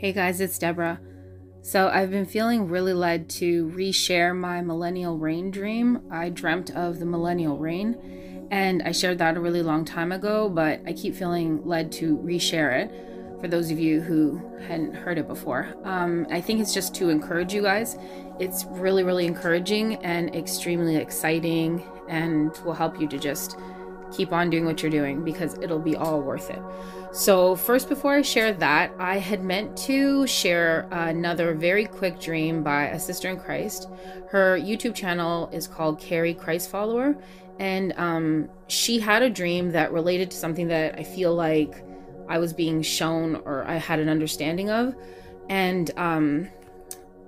Hey guys, it's Debra. So I've been feeling really led to reshare my millennial reign dream. I dreamt of the millennial reign and I shared that a really long time ago, but I keep feeling led to reshare it for those of you who hadn't heard it before. I think it's just to encourage you guys. It's really, really encouraging and extremely exciting and will help you to just keep on doing what you're doing because it'll be all worth it. So first, before I share that, I had meant to share another very quick dream by a sister in Christ. Her YouTube channel is called Carrie Christ Follower. And she had a dream that related to something that I feel like I was being shown or I had an understanding of. And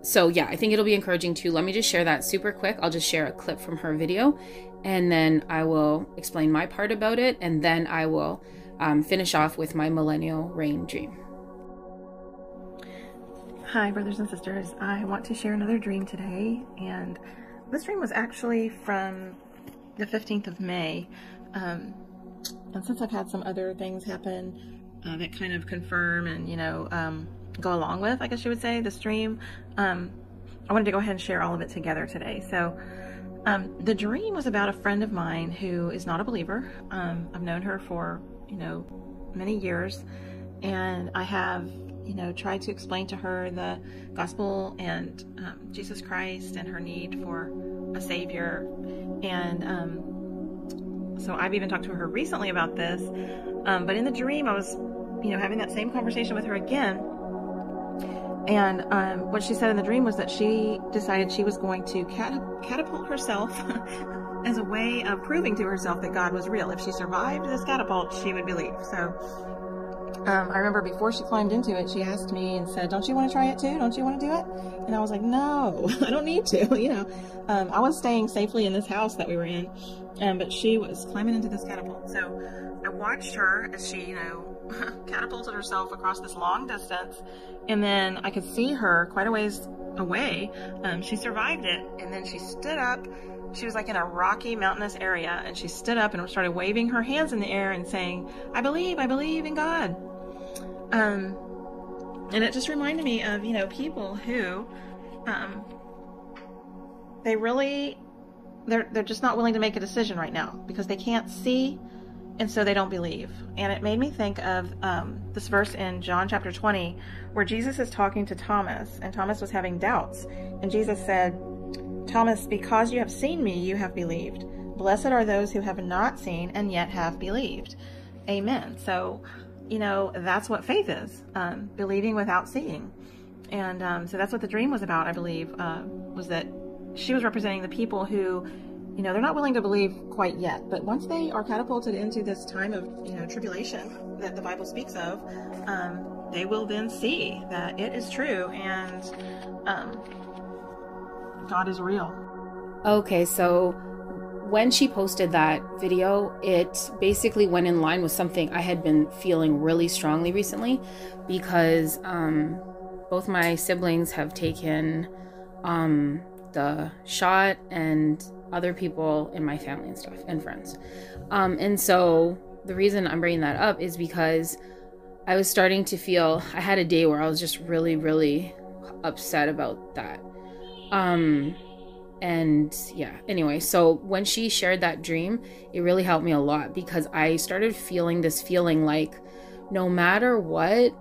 so yeah, I think it'll be encouraging too. Let me just share that super quick. I'll just share a clip from her video and then I will explain my part about it, and then I will finish off with my millennial reign dream. Hi, brothers and sisters. I want to share another dream today, and this dream was actually from the 15th of May. And since I've had some other things happen that kind of confirm and, you know, go along with, I guess you would say, this dream, I wanted to go ahead and share all of it together today. So the dream was about a friend of mine who is not a believer. I've known her for, you know, many years, and I have, you know, tried to explain to her the gospel and Jesus Christ and her need for a savior. And so I've even talked to her recently about this, but in the dream I was, you know, having that same conversation with her again. And what she said in the dream was that she decided she was going to catapult herself as a way of proving to herself that God was real. If she survived this catapult, she would believe. So I remember before she climbed into it, she asked me and said, "Don't you want to try it too? Don't you want to do it?" And I was like, "No, I don't need to." You know, I was staying safely in this house that we were in, but she was climbing into this catapult. So I watched her as she, you know, catapulted herself across this long distance, and then I could see her quite a ways away. She survived it, and then she stood up. She was like in a rocky, mountainous area, and she stood up and started waving her hands in the air and saying, I believe in God." And it just reminded me of, you know, people who they really they're just not willing to make a decision right now because they can't see. And so they don't believe. And it made me think of this verse in John chapter 20, where Jesus is talking to Thomas, and Thomas was having doubts. And Jesus said, "Thomas, because you have seen me, you have believed. Blessed are those who have not seen and yet have believed." Amen. So, you know, that's what faith is, believing without seeing. And so that's what the dream was about, I believe, was that she was representing the people who, you know, they're not willing to believe quite yet, but once they are catapulted into this time of, you know, tribulation that the Bible speaks of, they will then see that it is true and God is real. Okay, so when she posted that video, it basically went in line with something I had been feeling really strongly recently, because both my siblings have taken the shot, and other people in my family and stuff and friends. And so the reason I'm bringing that up is because I was starting to feel, I had a day where I was just really, really upset about that. And yeah, anyway, so when she shared that dream, it really helped me a lot because I started feeling this feeling like no matter what,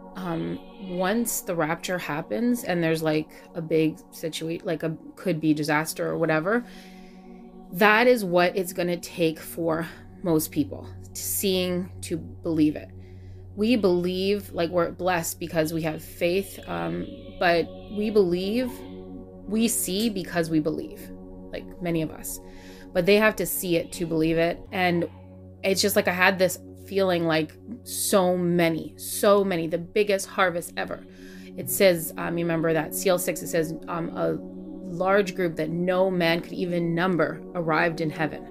once the rapture happens and there's like a big situation, like a could be disaster or whatever, that is what it's going to take for most people, seeing to believe it. We believe, like, we're blessed because we have faith, but we believe, we see because we believe, like many of us, but they have to see it to believe it. And it's just like I had this feeling like so many, the biggest harvest ever. It says, you remember that seal 6, it says a large group that no man could even number arrived in heaven,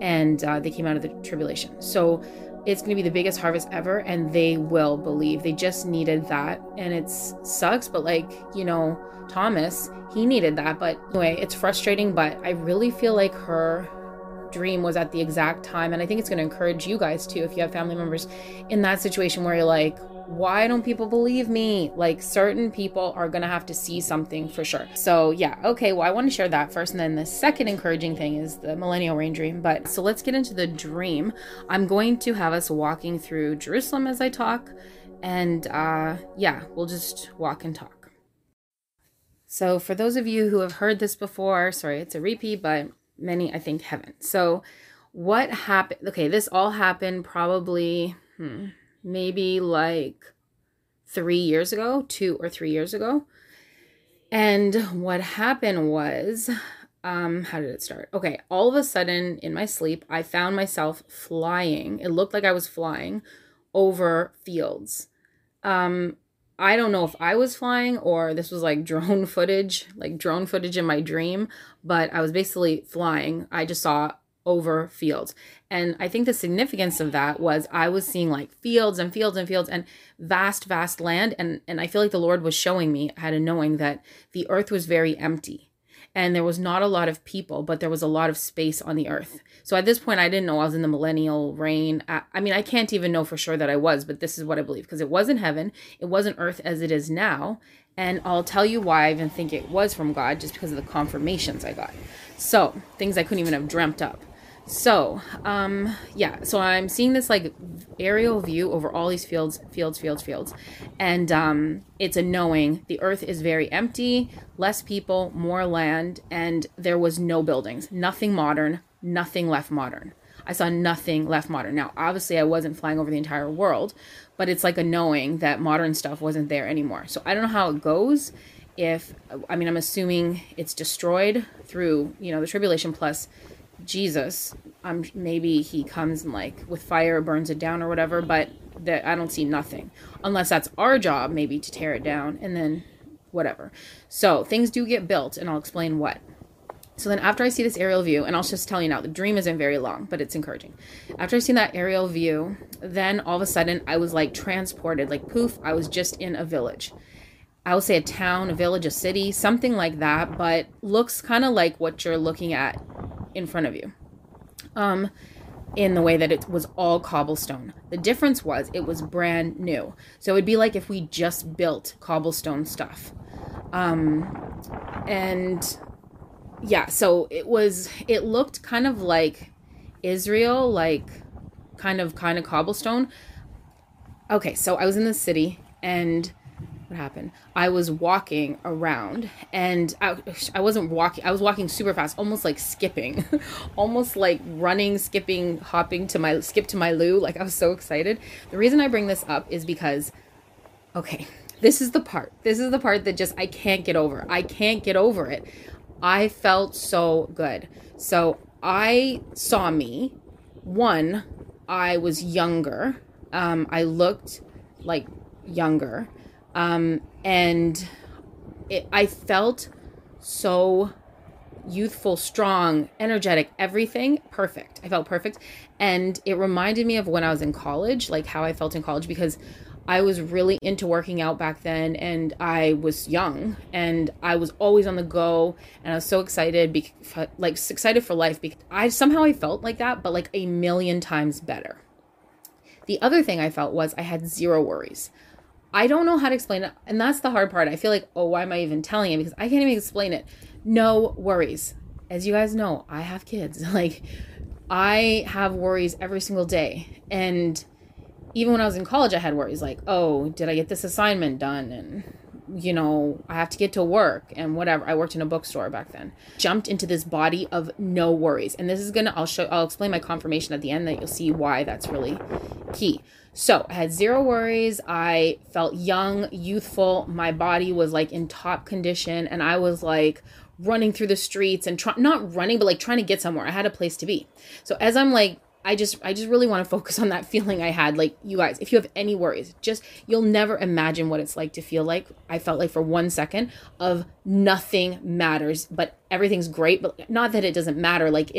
and they came out of the tribulation. So it's going to be the biggest harvest ever, and they will believe. They just needed that, and it sucks, but like, you know, Thomas, he needed that. But anyway, it's frustrating, but I really feel like her dream was at the exact time, and I think it's going to encourage you guys too if you have family members in that situation where you're like, why don't people believe me? Like, certain people are going to have to see something for sure. So yeah, okay, well, I want to share that first. And then the second encouraging thing is the millennial reign dream. But so let's get into the dream. I'm going to have us walking through Jerusalem as I talk. And yeah, we'll just walk and talk. So for those of you who have heard this before, sorry, it's a repeat, but many, I think, haven't. So what happened? Okay, this all happened probably maybe like 3 years ago, 2 or 3 years ago. And what happened was, how did it start? Okay, all of a sudden in my sleep, I found myself flying. It looked like I was flying over fields. I don't know if I was flying or this was like drone footage in my dream, but I was basically flying. I just saw over fields. And I think the significance of that was I was seeing like fields and fields and fields and vast, vast land. And I feel like the Lord was showing me, I had a knowing that the earth was very empty and there was not a lot of people, but there was a lot of space on the earth. So at this point, I didn't know I was in the millennial reign. I mean, I can't even know for sure that I was, but this is what I believe, because it wasn't heaven. It wasn't earth as it is now. And I'll tell you why I even think it was from God, just because of the confirmations I got. So things I couldn't even have dreamt up. So, yeah, so I'm seeing this like aerial view over all these fields. And, it's a knowing the earth is very empty, less people, more land. And there was no buildings, nothing modern, nothing left modern. I saw nothing left modern. Now, obviously I wasn't flying over the entire world, but it's like a knowing that modern stuff wasn't there anymore. So I don't know how it goes. If, I mean, I'm assuming it's destroyed through, you know, the tribulation plus Jesus, maybe he comes and like with fire burns it down or whatever, but that I don't see nothing unless that's our job maybe to tear it down and then whatever. So things do get built and I'll explain what. So then after I see this aerial view, and I'll just tell you now, the dream isn't very long, but it's encouraging. After I seen that aerial view, then all of a sudden I was like transported, like poof, I was just in a village. I would say a town, a village, a city, something like that, but looks kind of like what you're looking at in front of you, in the way that it was all cobblestone. The difference was it was brand new. So it'd be like if we just built cobblestone stuff. And yeah, so it looked kind of like Israel, like kind of cobblestone. Okay. So I was in the city and what happened? I was walking around and I wasn't walking. I was walking super fast, almost like skipping, almost like running, skipping, hopping to my skip to my loo. Like I was so excited. The reason I bring this up is because, okay, this is the part that just, I can't get over. I can't get over it. I felt so good. So I saw me. One, I was younger. I looked like younger. And I felt so youthful, strong, energetic, everything perfect. I felt perfect. And it reminded me of when I was in college, like how I felt in college, because I was really into working out back then and I was young and I was always on the go and I was so excited, excited for life because I felt like that, but like a million times better. The other thing I felt was I had zero worries. I don't know how to explain it. And that's the hard part. I feel like, oh, why am I even telling it? Because I can't even explain it. No worries. As you guys know, I have kids. Like, I have worries every single day. And even when I was in college, I had worries like, oh, did I get this assignment done? And, you know, I have to get to work and whatever. I worked in a bookstore back then. Jumped into this body of no worries. And this is going to, I'll explain my confirmation at the end that you'll see why that's really key. So I had zero worries. I felt young, youthful. My body was like in top condition. And I was like running through the streets and not running, but like trying to get somewhere. I had a place to be. So as I'm like, I just really want to focus on that feeling I had. Like, you guys, if you have any worries, just, you'll never imagine what it's like to feel like I felt like for 1 second of nothing matters, but everything's great. But not that it doesn't matter. Like,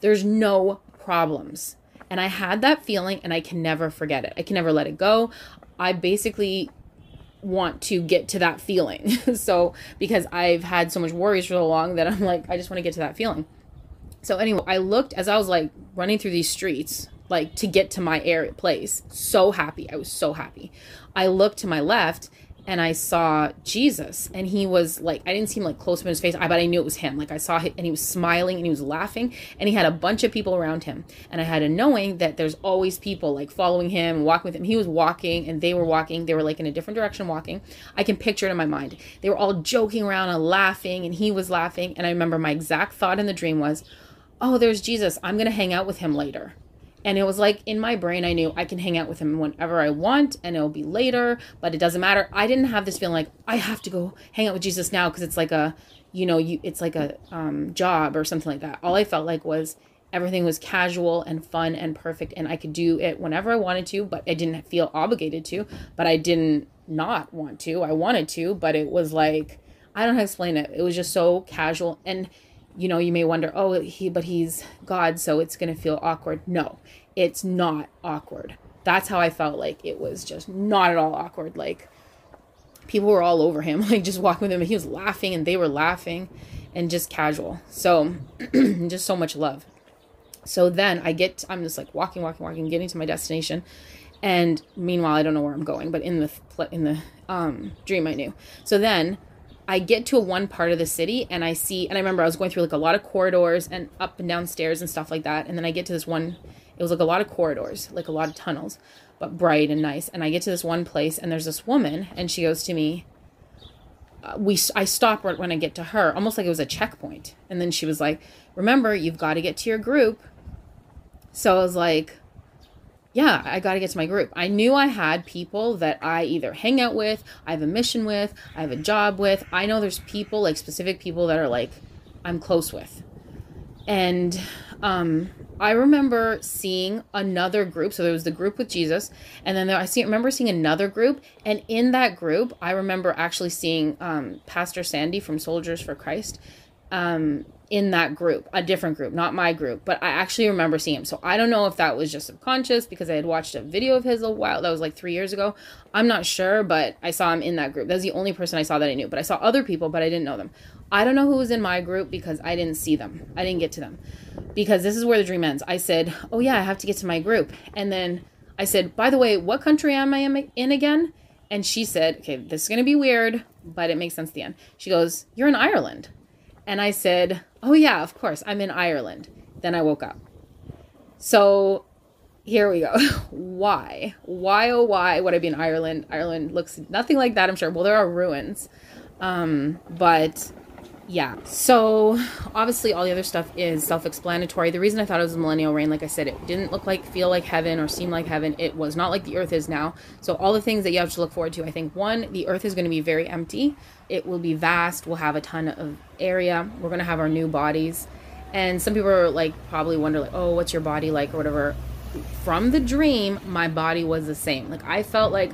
there's no problems. And I had that feeling and I can never forget it. I can never let it go. I basically want to get to that feeling. So, because I've had so much worries for so long that I'm like, I just want to get to that feeling. So anyway, I looked as I was like running through these streets, like to get to my area place. So happy. I was so happy. I looked to my left and I saw Jesus, and he was like, I didn't see him like close up in his face, but I knew it was him. Like I saw him and he was smiling and he was laughing and he had a bunch of people around him. And I had a knowing that there's always people like following him and walking with him. He was walking and they were walking. They were like in a different direction walking. I can picture it in my mind. They were all joking around and laughing and he was laughing. And I remember my exact thought in the dream was, oh, there's Jesus. I'm going to hang out with him later. And it was like in my brain, I knew I can hang out with him whenever I want and it'll be later, but it doesn't matter. I didn't have this feeling like I have to go hang out with Jesus now because it's like a, you know, it's like a job or something like that. All I felt like was everything was casual and fun and perfect and I could do it whenever I wanted to, but I didn't feel obligated to, but I didn't not want to. I wanted to, but it was like, I don't know how to explain it. It was just so casual. And you know, you may wonder, oh, but he's God, so it's going to feel awkward. No, it's not awkward. That's how I felt. Like it was just not at all awkward. Like people were all over him, like just walking with him. And he was laughing and they were laughing and just casual. So just so much love. So then I'm just like walking, getting to my destination. And meanwhile, I don't know where I'm going, but in the dream I knew. So then I get to one part of the city and I remember I was going through like a lot of corridors and up and down stairs and stuff like that. And then I get to this one, it was like a lot of corridors, like a lot of tunnels, but bright and nice. And I get to this one place and there's this woman and she goes to me, I stop right when I get to her, almost like it was a checkpoint. And then she was like, remember, you've got to get to your group. So I was like, yeah, I got to get to my group. I knew I had people that I either hang out with, I have a mission with, I have a job with. I know there's people, like specific people that are like, I'm close with. And I remember seeing another group. So there was the group with Jesus. And then I remember seeing another group. And in that group, I remember actually seeing Pastor Sandy from Soldiers for Christ. In that group, a different group, not my group, but I actually remember seeing him. So I don't know if that was just subconscious because I had watched a video of his a while. That was like 3 years ago. I'm not sure, but I saw him in that group. That was the only person I saw that I knew, but I saw other people, but I didn't know them. I don't know who was in my group because I didn't see them. I didn't get to them because this is where the dream ends. I said, oh yeah, I have to get to my group. And then I said, by the way, what country am I in again? And she said, okay, this is going to be weird, but it makes sense at the end. She goes, you're in Ireland. And I said, oh yeah, of course, I'm in Ireland. Then I woke up. So here we go. Why? Why, oh why would I be in Ireland? Ireland looks nothing like that, I'm sure. Well, there are ruins. But yeah. So obviously all the other stuff is self-explanatory. The reason I thought it was the Millennial Reign, like I said, it didn't feel like heaven or seem like heaven. It was not like the earth is now. So all the things that you have to look forward to, I think, one, the earth is going to be very empty. It will be vast. We'll have a ton of area. We're going to have our new bodies. And some people are like, probably wonder like, oh, what's your body like or whatever. From the dream, my body was the same. Like I felt like,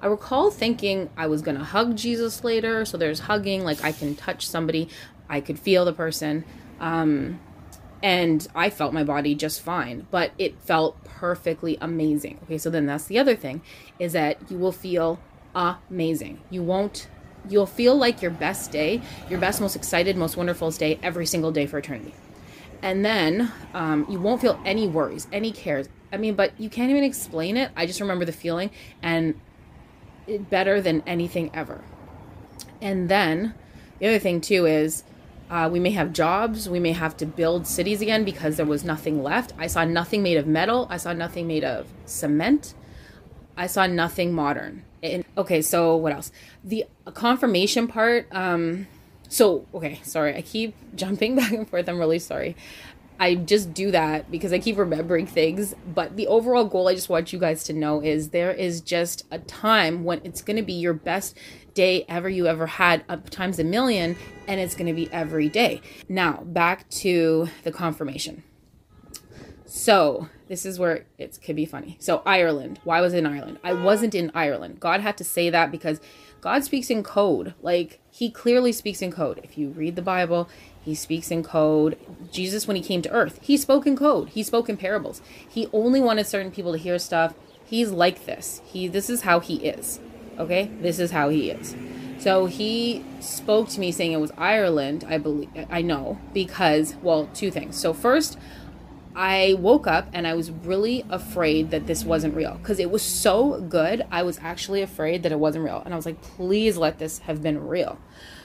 I recall thinking I was going to hug Jesus later. So there's hugging, like I can touch somebody. I could feel the person. And I felt my body just fine, but it felt perfectly amazing. Okay. So then that's the other thing is that you will feel amazing. You'll feel like your best day, your best, most excited, most wonderful day every single day for eternity. And then you won't feel any worries, any cares. I mean, but you can't even explain it. I just remember the feeling and it better than anything ever. And then the other thing too is we may have jobs. We may have to build cities again because there was nothing left. I saw nothing made of metal. I saw nothing made of cement. I saw nothing modern. Okay, so what else? The confirmation part. Okay, sorry. I keep jumping back and forth. I'm really sorry. I just do that because I keep remembering things. But the overall goal I just want you guys to know is there is just a time when it's going to be your best day ever you ever had, up times a million, and it's going to be every day. Now, back to the confirmation. So this is where it could be funny. So Ireland, why was it in Ireland? I wasn't in Ireland. God had to say that because God speaks in code. Like he clearly speaks in code. If you read the Bible, he speaks in code. Jesus, when he came to earth, he spoke in code. He spoke in parables. He only wanted certain people to hear stuff. He's like this. This is how he is. Okay. This is how he is. So he spoke to me saying it was Ireland. I know because, well, two things. So first, I woke up and I was really afraid that this wasn't real because it was so good. I was actually afraid that it wasn't real. And I was like, please let this have been real.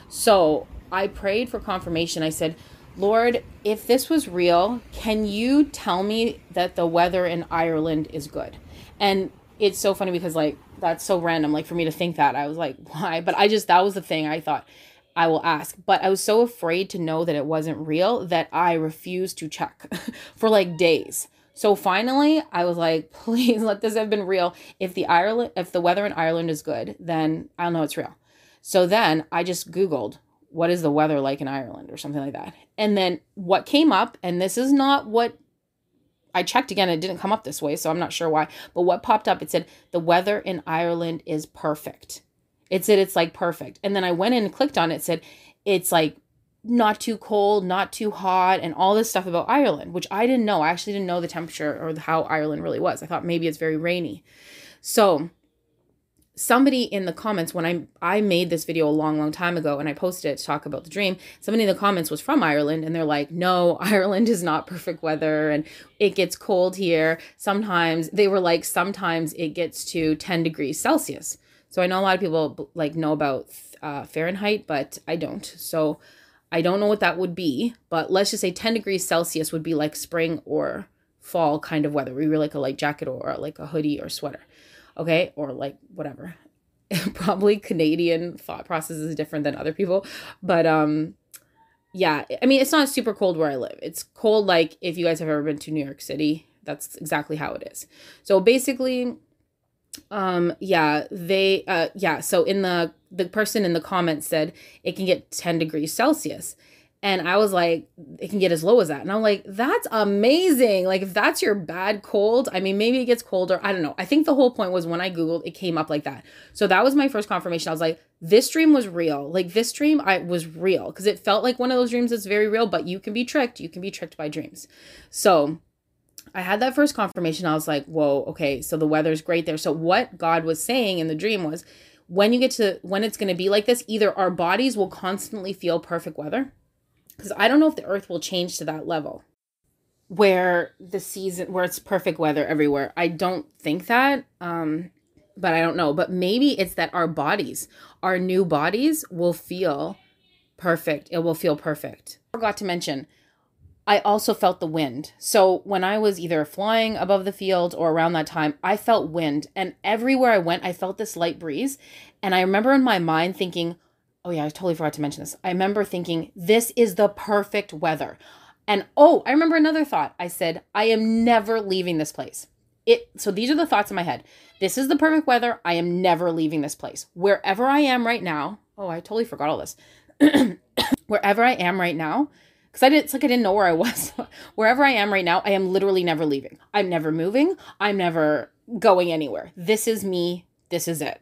So I prayed for confirmation. I said, Lord, if this was real, can you tell me that the weather in Ireland is good? And it's so funny because like, that's so random. Like for me to think that, I was like, why? But I just, that was the thing I thought I will ask. But I was so afraid to know that it wasn't real that I refused to check for like days. So finally I was like, please let this have been real. If the weather in Ireland is good, then I'll know it's real. So then I just Googled, what is the weather like in Ireland or something like that? And then what came up, and this is not what I checked again, it didn't come up this way, so I'm not sure why, but what popped up, it said, the weather in Ireland is perfect. It said, it's like perfect. And then I went in and clicked on it, said, it's like not too cold, not too hot, and all this stuff about Ireland, which I didn't know. I actually didn't know the temperature or how Ireland really was. I thought maybe it's very rainy. So somebody in the comments, when I made this video a long time ago and I posted it to talk about the dream, somebody in the comments was from Ireland and they're like, no, Ireland is not perfect weather and it gets cold here. Sometimes they were like, sometimes it gets to 10 degrees Celsius. So I know a lot of people like know about Fahrenheit, but I don't. So I don't know what that would be, but let's just say 10 degrees Celsius would be like spring or fall kind of weather. We were like a light jacket or like a hoodie or sweater. Okay. Or like whatever, probably Canadian thought process is different than other people. But, yeah, I mean, it's not super cold where I live. It's cold. Like if you guys have ever been to New York City, that's exactly how it is. So basically, so in the person in the comments said it can get 10 degrees Celsius. And I was like, it can get as low as that. And I'm like, that's amazing. Like if that's your bad cold, I mean, maybe it gets colder. I don't know. I think the whole point was when I Googled, it came up like that. So that was my first confirmation. I was like, this dream was real. Like this dream was real. Cause it felt like one of those dreams that's very real, but you can be tricked. You can be tricked by dreams. So I had that first confirmation. I was like, whoa, okay. So the weather's great there. So what God was saying in the dream was when it's going to be like this, either our bodies will constantly feel perfect weather. Because I don't know if the earth will change to that level where it's perfect weather everywhere. I don't think that, but I don't know. But maybe it's that our new bodies will feel perfect. It will feel perfect. I forgot to mention, I also felt the wind. So when I was either flying above the field or around that time, I felt wind. And everywhere I went, I felt this light breeze. And I remember in my mind thinking, oh yeah, I totally forgot to mention this. I remember thinking, this is the perfect weather. And oh, I remember another thought. I said, I am never leaving this place. So these are the thoughts in my head. This is the perfect weather. I am never leaving this place. Wherever I am right now. Oh, I totally forgot all this. Wherever I am right now. Because it's like I didn't know where I was. Wherever I am right now, I am literally never leaving. I'm never moving. I'm never going anywhere. This is me. This is it.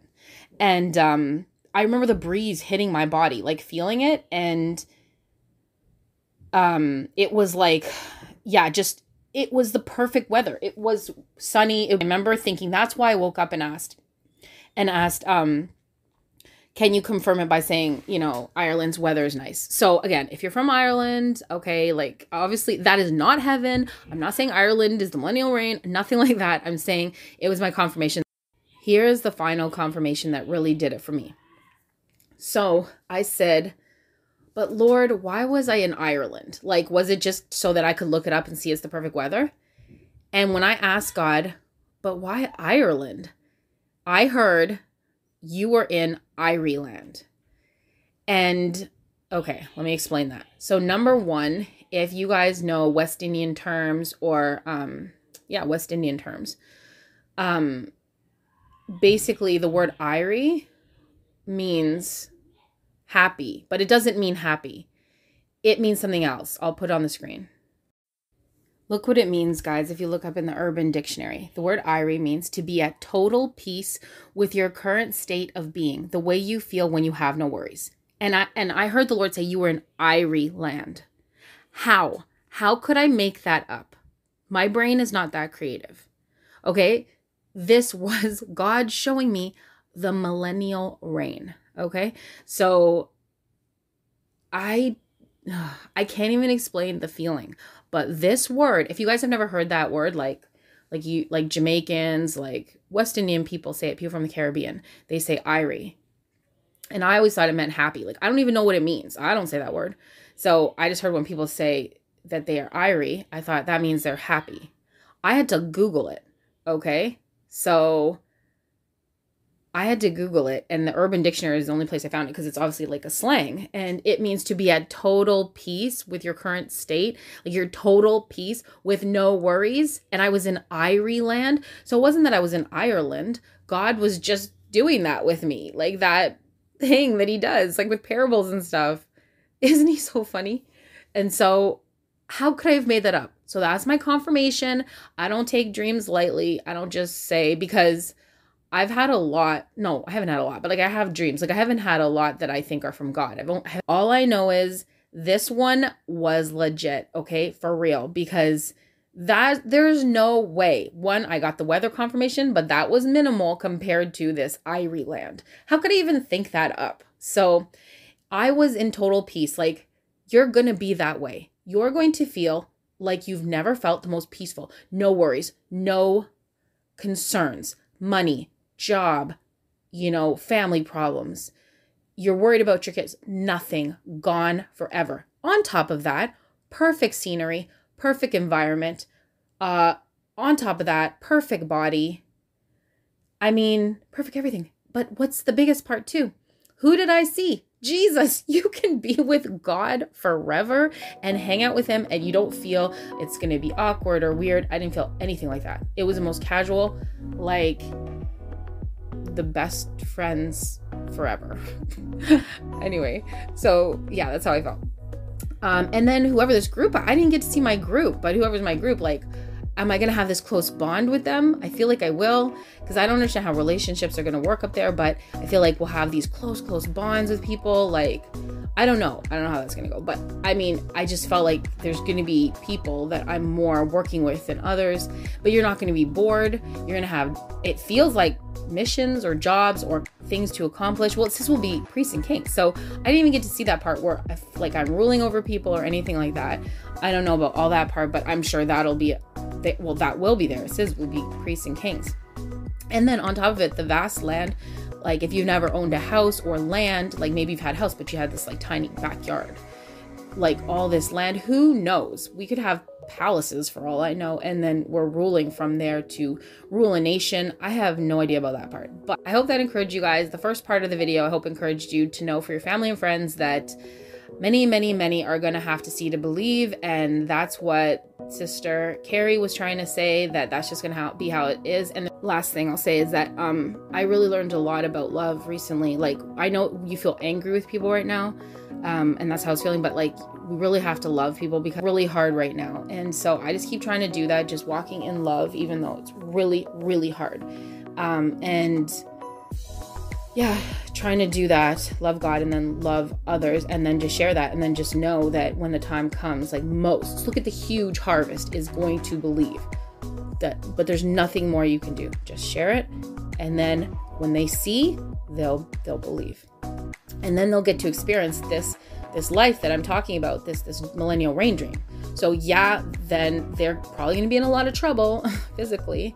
And I remember the breeze hitting my body, like feeling it. And it was like, yeah, just, it was the perfect weather. It was sunny. I remember thinking, that's why I woke up and asked, can you confirm it by saying, you know, Ireland's weather is nice. So again, if you're from Ireland, okay, like obviously that is not heaven. I'm not saying Ireland is the millennial reign, nothing like that. I'm saying it was my confirmation. Here's the final confirmation that really did it for me. So I said, but Lord, why was I in Ireland? Like, was it just so that I could look it up and see it's the perfect weather? And when I asked God, but why Ireland? I heard you were in Ireland. And okay, let me explain that. So number one, if you guys know West Indian terms, basically the word Irie means happy, but it doesn't mean happy. It means something else. I'll put it on the screen. Look what it means, guys, if you look up in the Urban Dictionary. The word Irie means to be at total peace with your current state of being, the way you feel when you have no worries. And I heard the Lord say you were in Irie land. How? How could I make that up? My brain is not that creative. Okay? This was God showing me the millennial reign. Okay. So I I can't even explain the feeling. But this word, if you guys have never heard that word, like Jamaicans, like West Indian people say it, people from the Caribbean, they say Irie. And I always thought it meant happy. Like, I don't even know what it means. I don't say that word. So I just heard when people say that they are Irie, I thought that means they're happy. I had to Google it. Okay. So I had to Google it, and the Urban Dictionary is the only place I found it, because it's obviously like a slang, and it means to be at total peace with your current state, like your total peace with no worries. And I was in Irie land. So it wasn't that I was in Ireland. God was just doing that with me, like that thing that he does, like with parables and stuff. Isn't he so funny? And so how could I have made that up? So that's my confirmation. I don't take dreams lightly. I don't just say, because I've had a lot. No, I haven't had a lot, but like I have dreams. Like I haven't had a lot that I think are from God. All I know is this one was legit. Okay. For real. Because that there's no way. One, I got the weather confirmation, but that was minimal compared to this Irie land. How could I even think that up? So I was in total peace. Like, you're going to be that way. You're going to feel like you've never felt, the most peaceful. No worries, no concerns, money, job, family problems. You're worried about your kids. Nothing, gone forever. On top of that, perfect scenery, perfect environment. On top of that, perfect body. I mean, perfect everything. But what's the biggest part too? Who did I see? Jesus. You can be with God forever and hang out with him, and you don't feel it's going to be awkward or weird. I didn't feel anything like that. It was the most casual, like the best friends forever. Anyway, so yeah, that's how I felt. And then whoever this group, I didn't get to see my group, but whoever's my group, like, am I going to have this close bond with them? I feel like I will, because I don't understand how relationships are going to work up there, but I feel like we'll have these close bonds with people. Like, I don't know how that's going to go, but I mean, I just felt like there's going to be people that I'm more working with than others, but you're not going to be bored. You're going to have, it feels like, missions or jobs or things to accomplish. Well, this will be priests and kings. So I didn't even get to see that part where I feel like I'm ruling over people or anything like that. I don't know about all that part, but I'm sure that will be there. It says will be priests and kings. And then on top of it, the vast land, like if you've never owned a house or land, like maybe you've had a house, but you had this like tiny backyard, like all this land, who knows? We could have palaces for all I know, and then we're ruling from there to rule a nation. I have no idea about that part, but I hope that encouraged you guys. The first part of the video, I hope encouraged you to know for your family and friends that many are going to have to see to believe, and that's what Sister Carrie was trying to say, that's just going to be how it is. And the last thing I'll say is that I really learned a lot about love recently. Like, I know you feel angry with people right now, and that's how I was feeling, but like, we really have to love people, because it's really hard right now. And so I just keep trying to do that, just walking in love, even though it's really, really hard. And yeah, trying to do that, love God and then love others, and then just share that, and then just know that when the time comes, like look at the huge harvest is going to believe that, but there's nothing more you can do. Just share it. And then when they see, they'll believe. And then they'll get to experience this life that I'm talking about, this millennial reign dream. So yeah, then they're probably gonna be in a lot of trouble physically,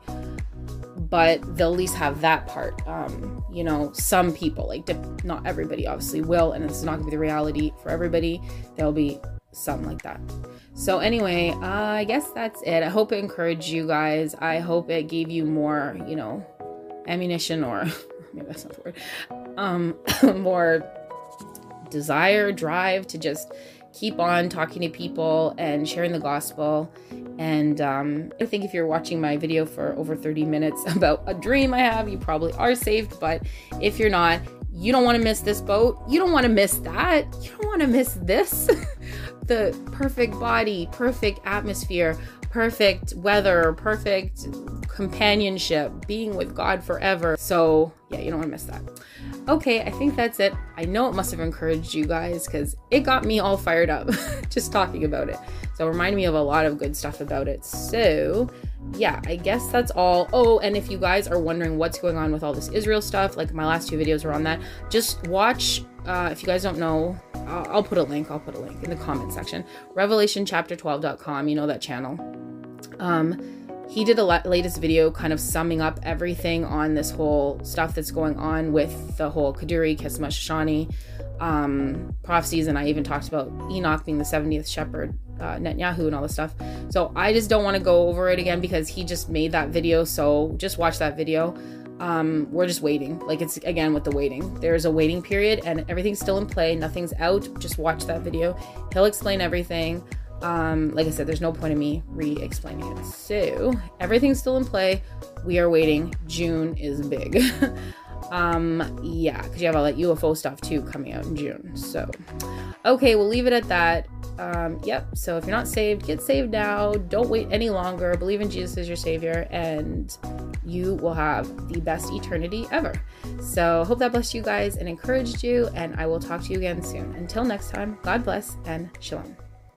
but they'll at least have that part. Some people, like not everybody obviously will, and it's not gonna be the reality for everybody. There'll be some like that. So anyway, I guess that's it. I hope it encouraged you guys. I hope it gave you more, ammunition, or maybe that's not the word, more desire, drive to just keep on talking to people and sharing the gospel. And I think if you're watching my video for over 30 minutes about a dream I have, you probably are saved. But if you're not, you don't want to miss this boat. You don't want to miss that. You don't want to miss this. The perfect body, perfect atmosphere, perfect weather, perfect companionship, being with God forever. So yeah, you don't want to miss that. Okay, I think that's it. I know it must have encouraged you guys because it got me all fired up just talking about it. So it reminded me of a lot of good stuff about it. So yeah, I guess that's all. Oh, and if you guys are wondering what's going on with all this Israel stuff, like my last two videos were on that, just watch, if you guys don't know, I'll put a link in the comment section. RevelationChapter12.com, you know that channel. He did a latest video kind of summing up everything on this whole stuff that's going on with the whole Kaduri, Kismash Shani, prophecies, and I even talked about Enoch being the 70th shepherd, Netanyahu and all this stuff. So I just don't want to go over it again because he just made that video, so just watch that video. We're just waiting. Like, it's again with the waiting. There's a waiting period and everything's still in play. Nothing's out. Just watch that video. He'll explain everything. Like I said, there's no point in me re-explaining it. So everything's still in play. We are waiting. June is big. Yeah, because you have all that UFO stuff too coming out in June. So, okay, we'll leave it at that. Yep. So if you're not saved, get saved now. Don't wait any longer. Believe in Jesus as your savior and you will have the best eternity ever. So hope that blessed you guys and encouraged you. And I will talk to you again soon. Until next time, God bless and shalom.